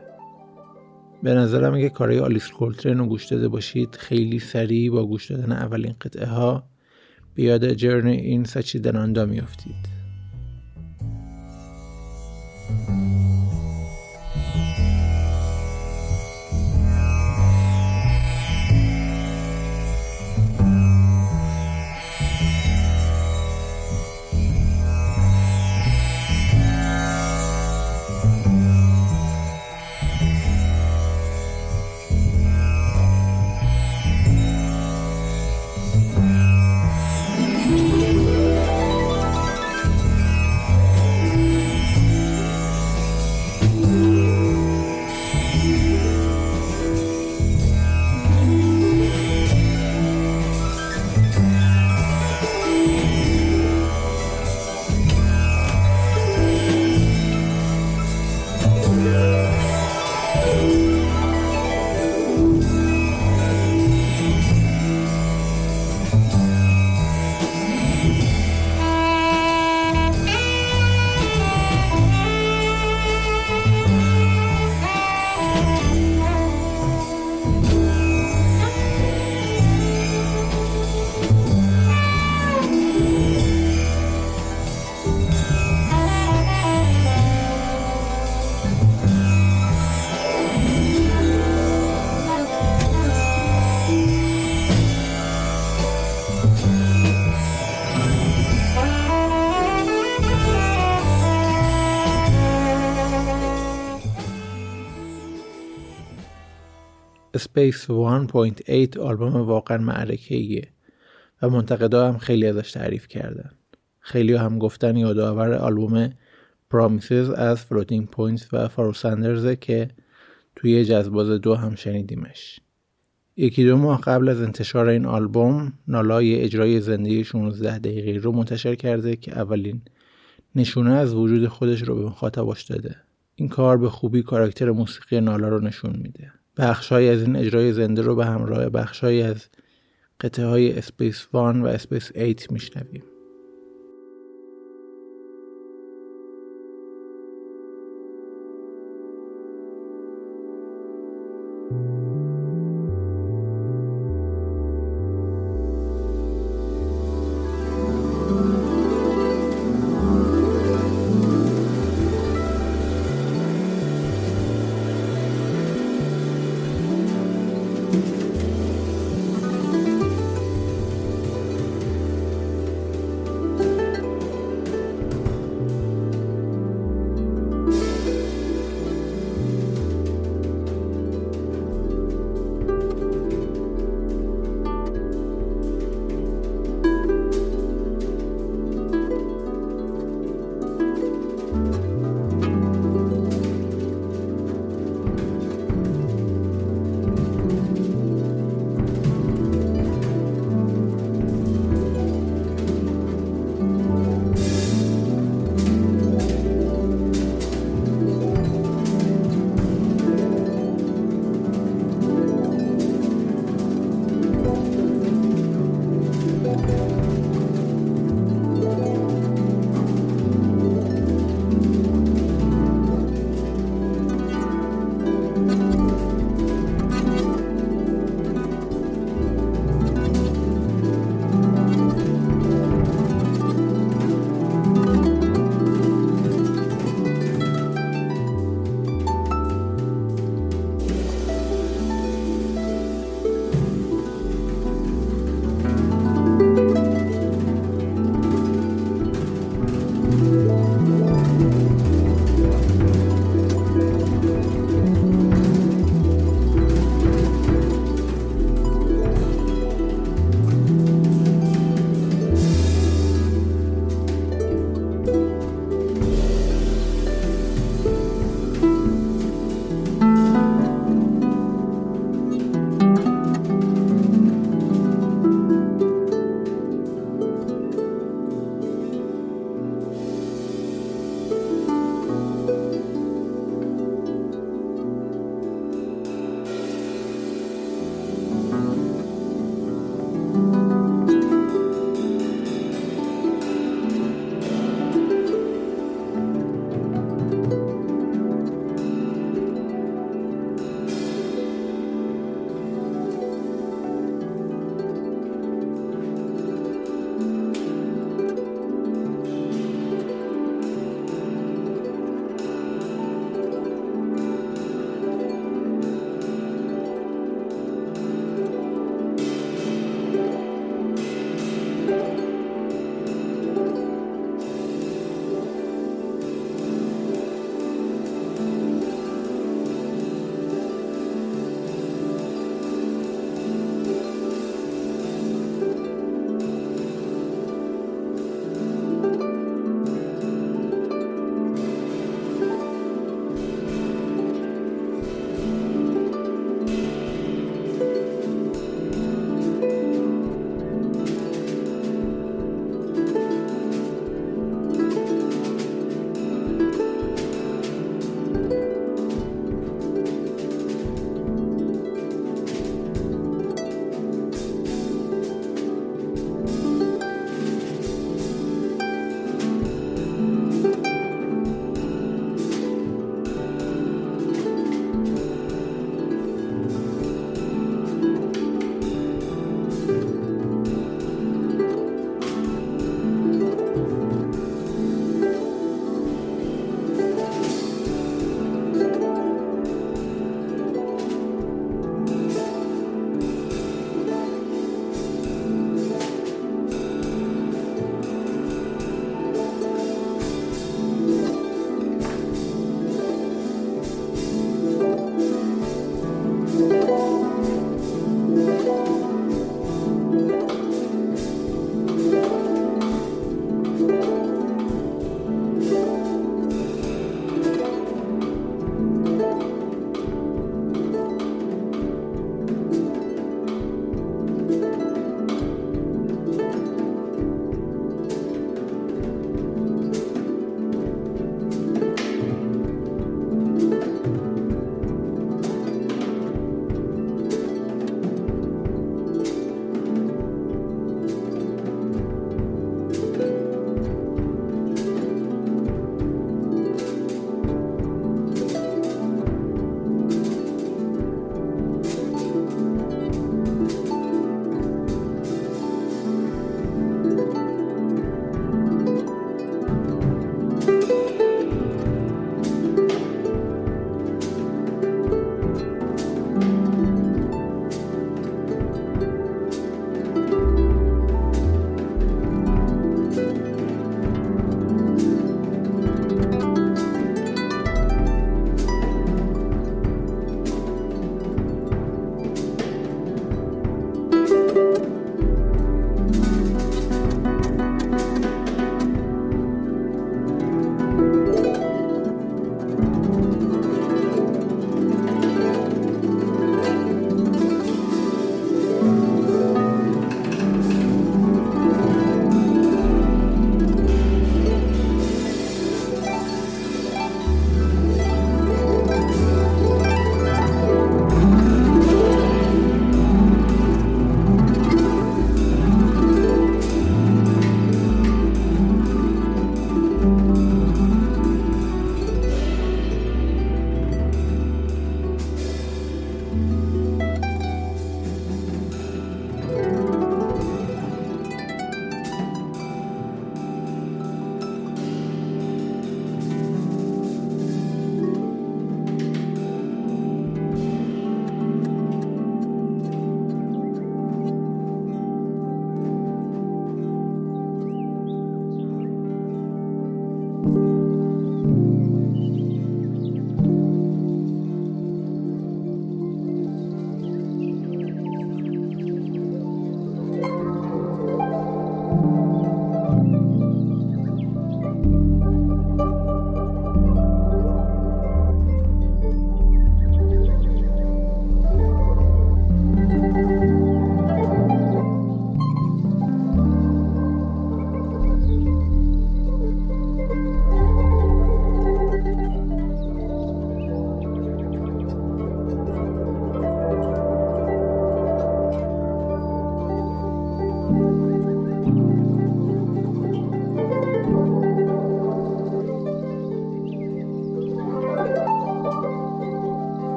به نظرم اگه کارای آلیس کولترین رو گوش داده باشید، خیلی سریع با گوش دادن اولین قطعه ها بیاد جرن این سچی دناندا میافتید. اسپیس یک ممیز هشت آلبوم واقعا معرکه‌ایه و منتقدا هم خیلی ازش تعریف کردن. خیلی هم گفتن یادآور آلبوم پرامیسز از فلوتینگ پوینتس و فارو ساندرز که توی جازباز دو هم شنیدیمش. یکی دو ماه قبل از انتشار این آلبوم نالا یه اجرای زنده شانزده دقیقه‌ای رو منتشر کرده که اولین نشونه از وجود خودش رو به مخاطبش داده. این کار به خوبی کاراکتر موسیقی نالا رو نشون میده. بخشای از این اجرای زنده رو به همراه بخشای از قطعه های اسپیس یک و اسپیس هشت میشنویم.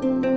Thank you.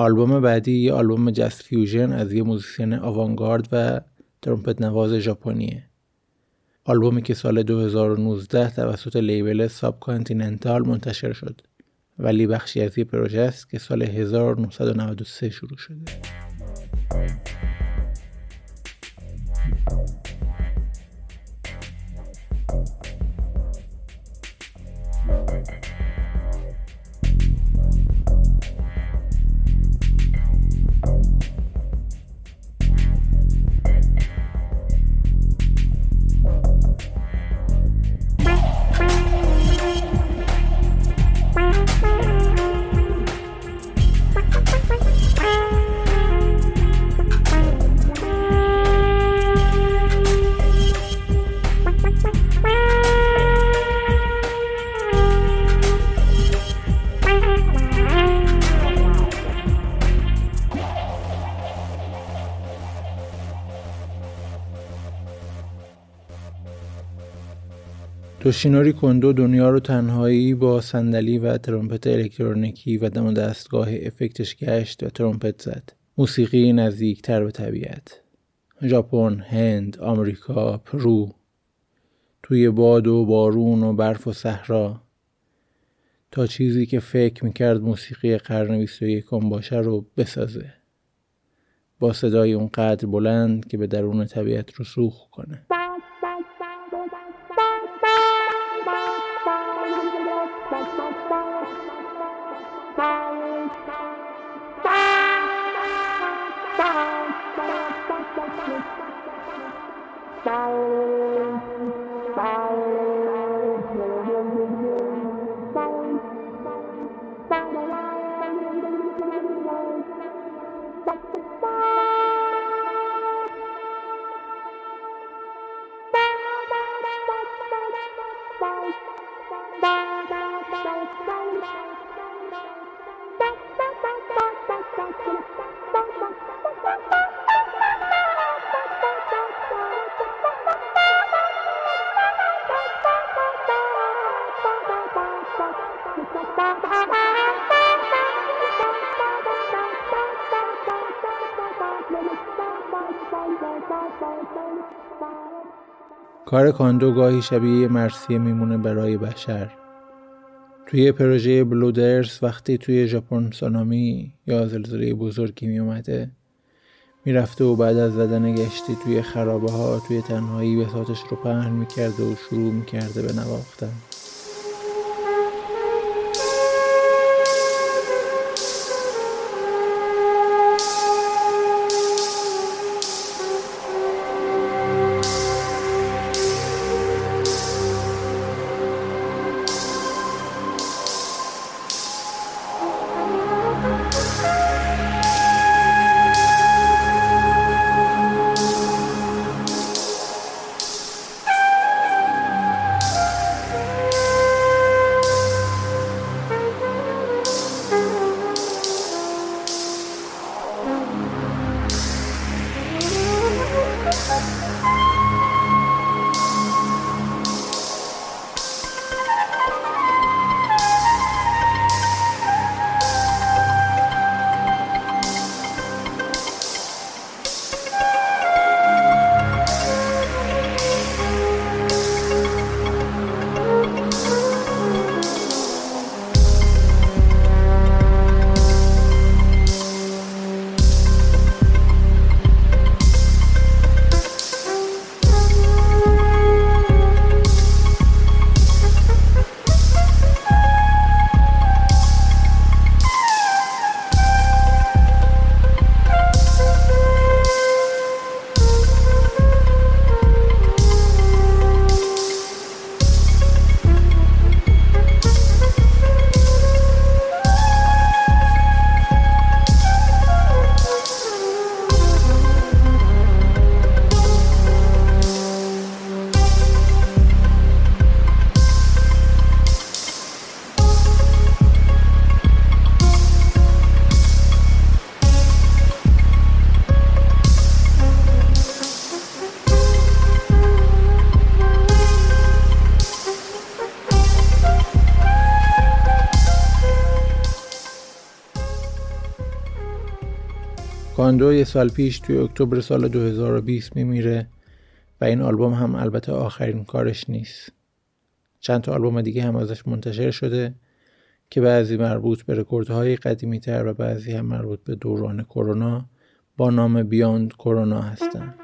آلبوم بعدی یه آلبوم جاز فیوژن از یه موزیسین آوانگارد و ترومپت نواز ژاپنیه. آلبومی که سال دو هزار و نوزده توسط لیبل ساب کانتیننتال منتشر شد ولی بخشی از یه پروژه است که سال هزار و نهصد و نود و سه شروع شده. توشینوری کوندو دنیا رو تنهایی با صندلی و ترومپت الکترونیکی و دم دستگاه افکتش گشت و ترومپت زد. موسیقی نزدیکتر به طبیعت. ژاپن، هند، آمریکا، پرو، توی باد و بارون و برف و صحرا، تا چیزی که فکر میکرد موسیقی قرن بیست و یکم باشه رو بسازه، با صدای اونقدر بلند که به درون طبیعت رسوخ کنه. کار کاندو گاهی شبیه مرثیه میمونه برای بشر. توی پروژه بلو د ارث وقتی توی ژاپن سونامی یا زلزله بزرگی میومده، میرفته و بعد از زدن گشتی توی خرابه ها توی تنهایی بساطش رو پهن میکرده و شروع میکرده به نواختن. کوندو یه سال پیش توی اکتبر سال دو هزار و بیست میمیره و این آلبوم هم البته آخرین کارش نیست. چند تا آلبوم دیگه هم ازش منتشر شده که بعضی مربوط به رکوردهای قدیمی تر و بعضی هم مربوط به دوران کرونا با نام بیاند کرونا هستن.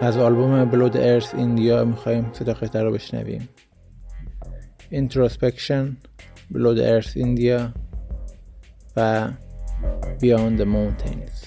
از آلبوم Blow the Earth (India) می‌خوایم صدا قطعه رو بشنویم. Introspection, Blow the Earth (India) و Beyond the Mountains.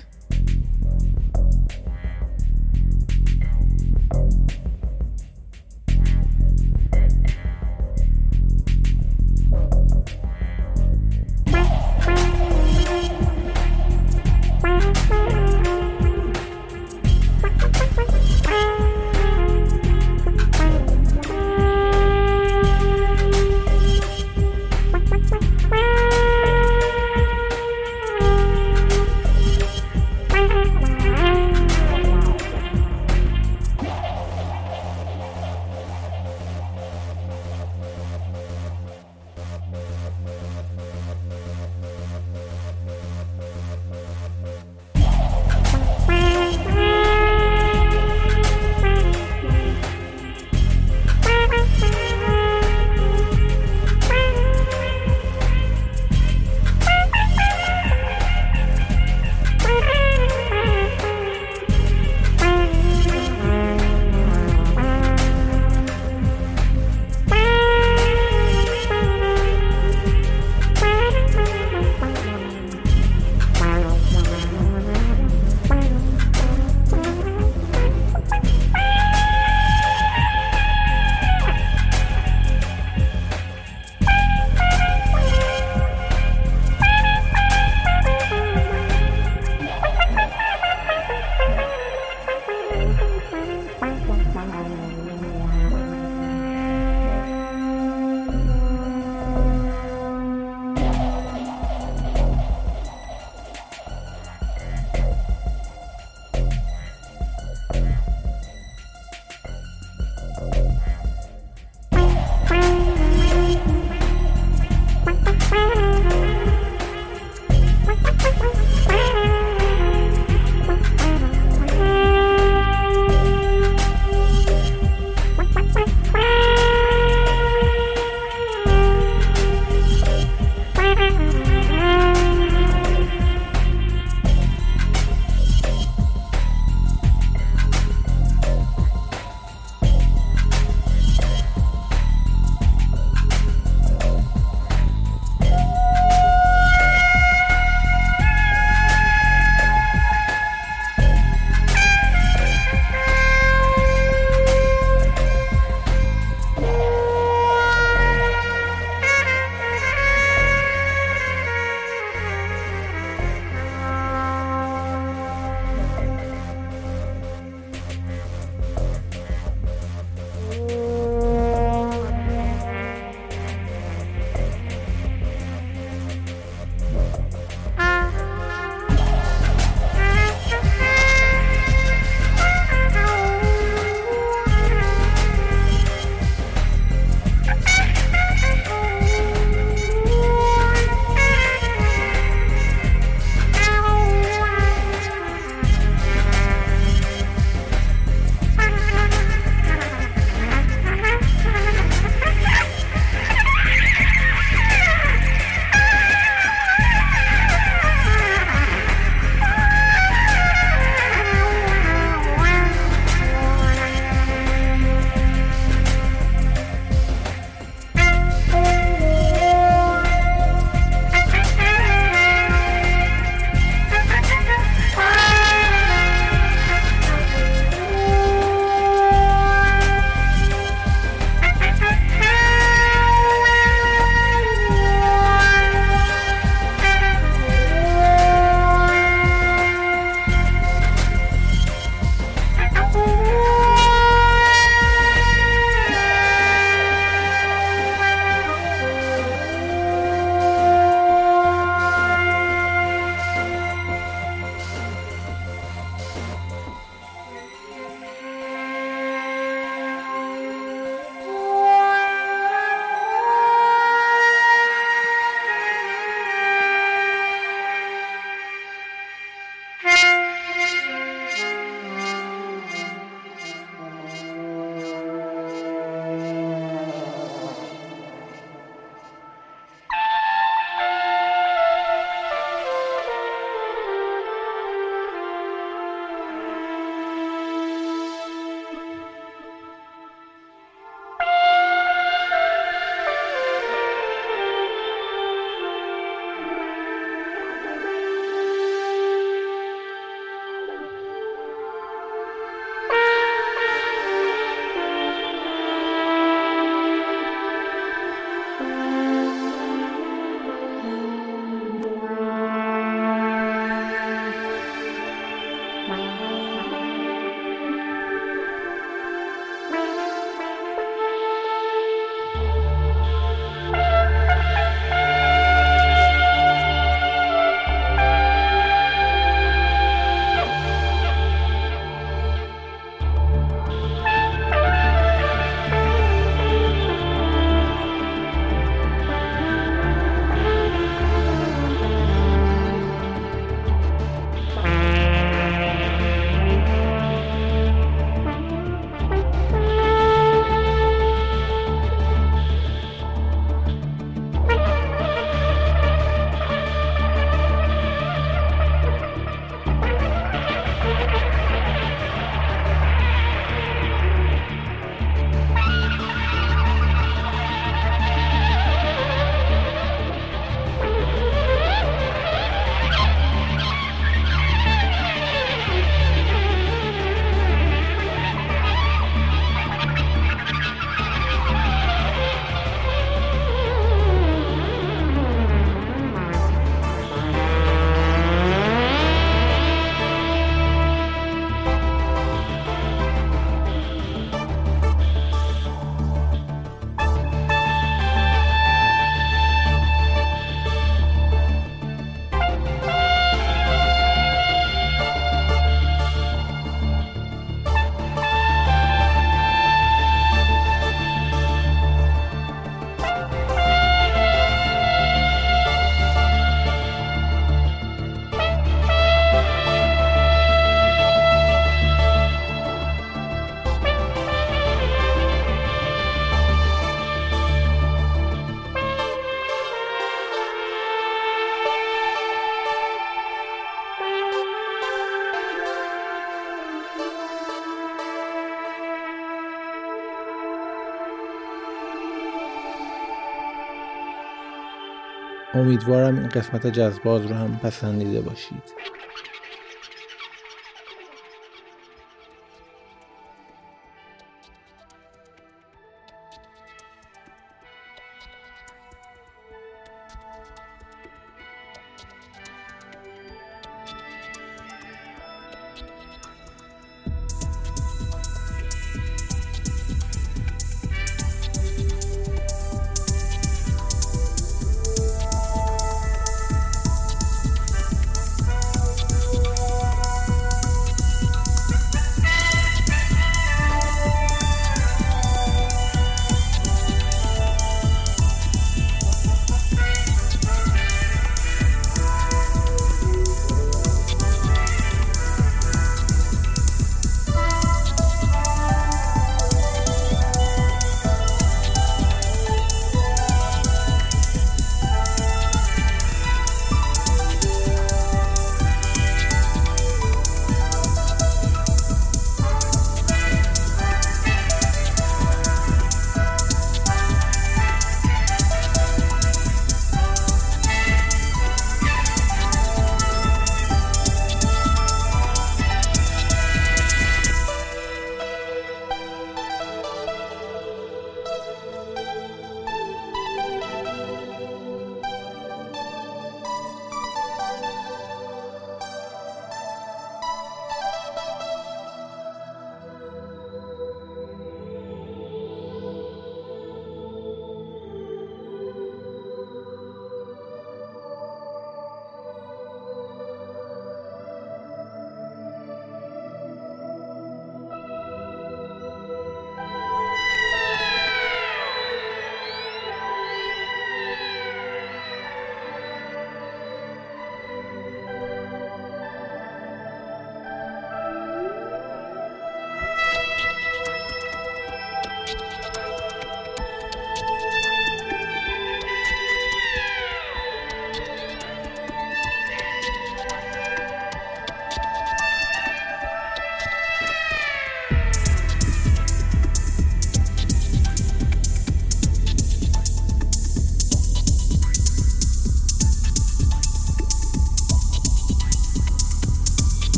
امیدوارم این قسمت جازباز رو هم پسندیده باشید.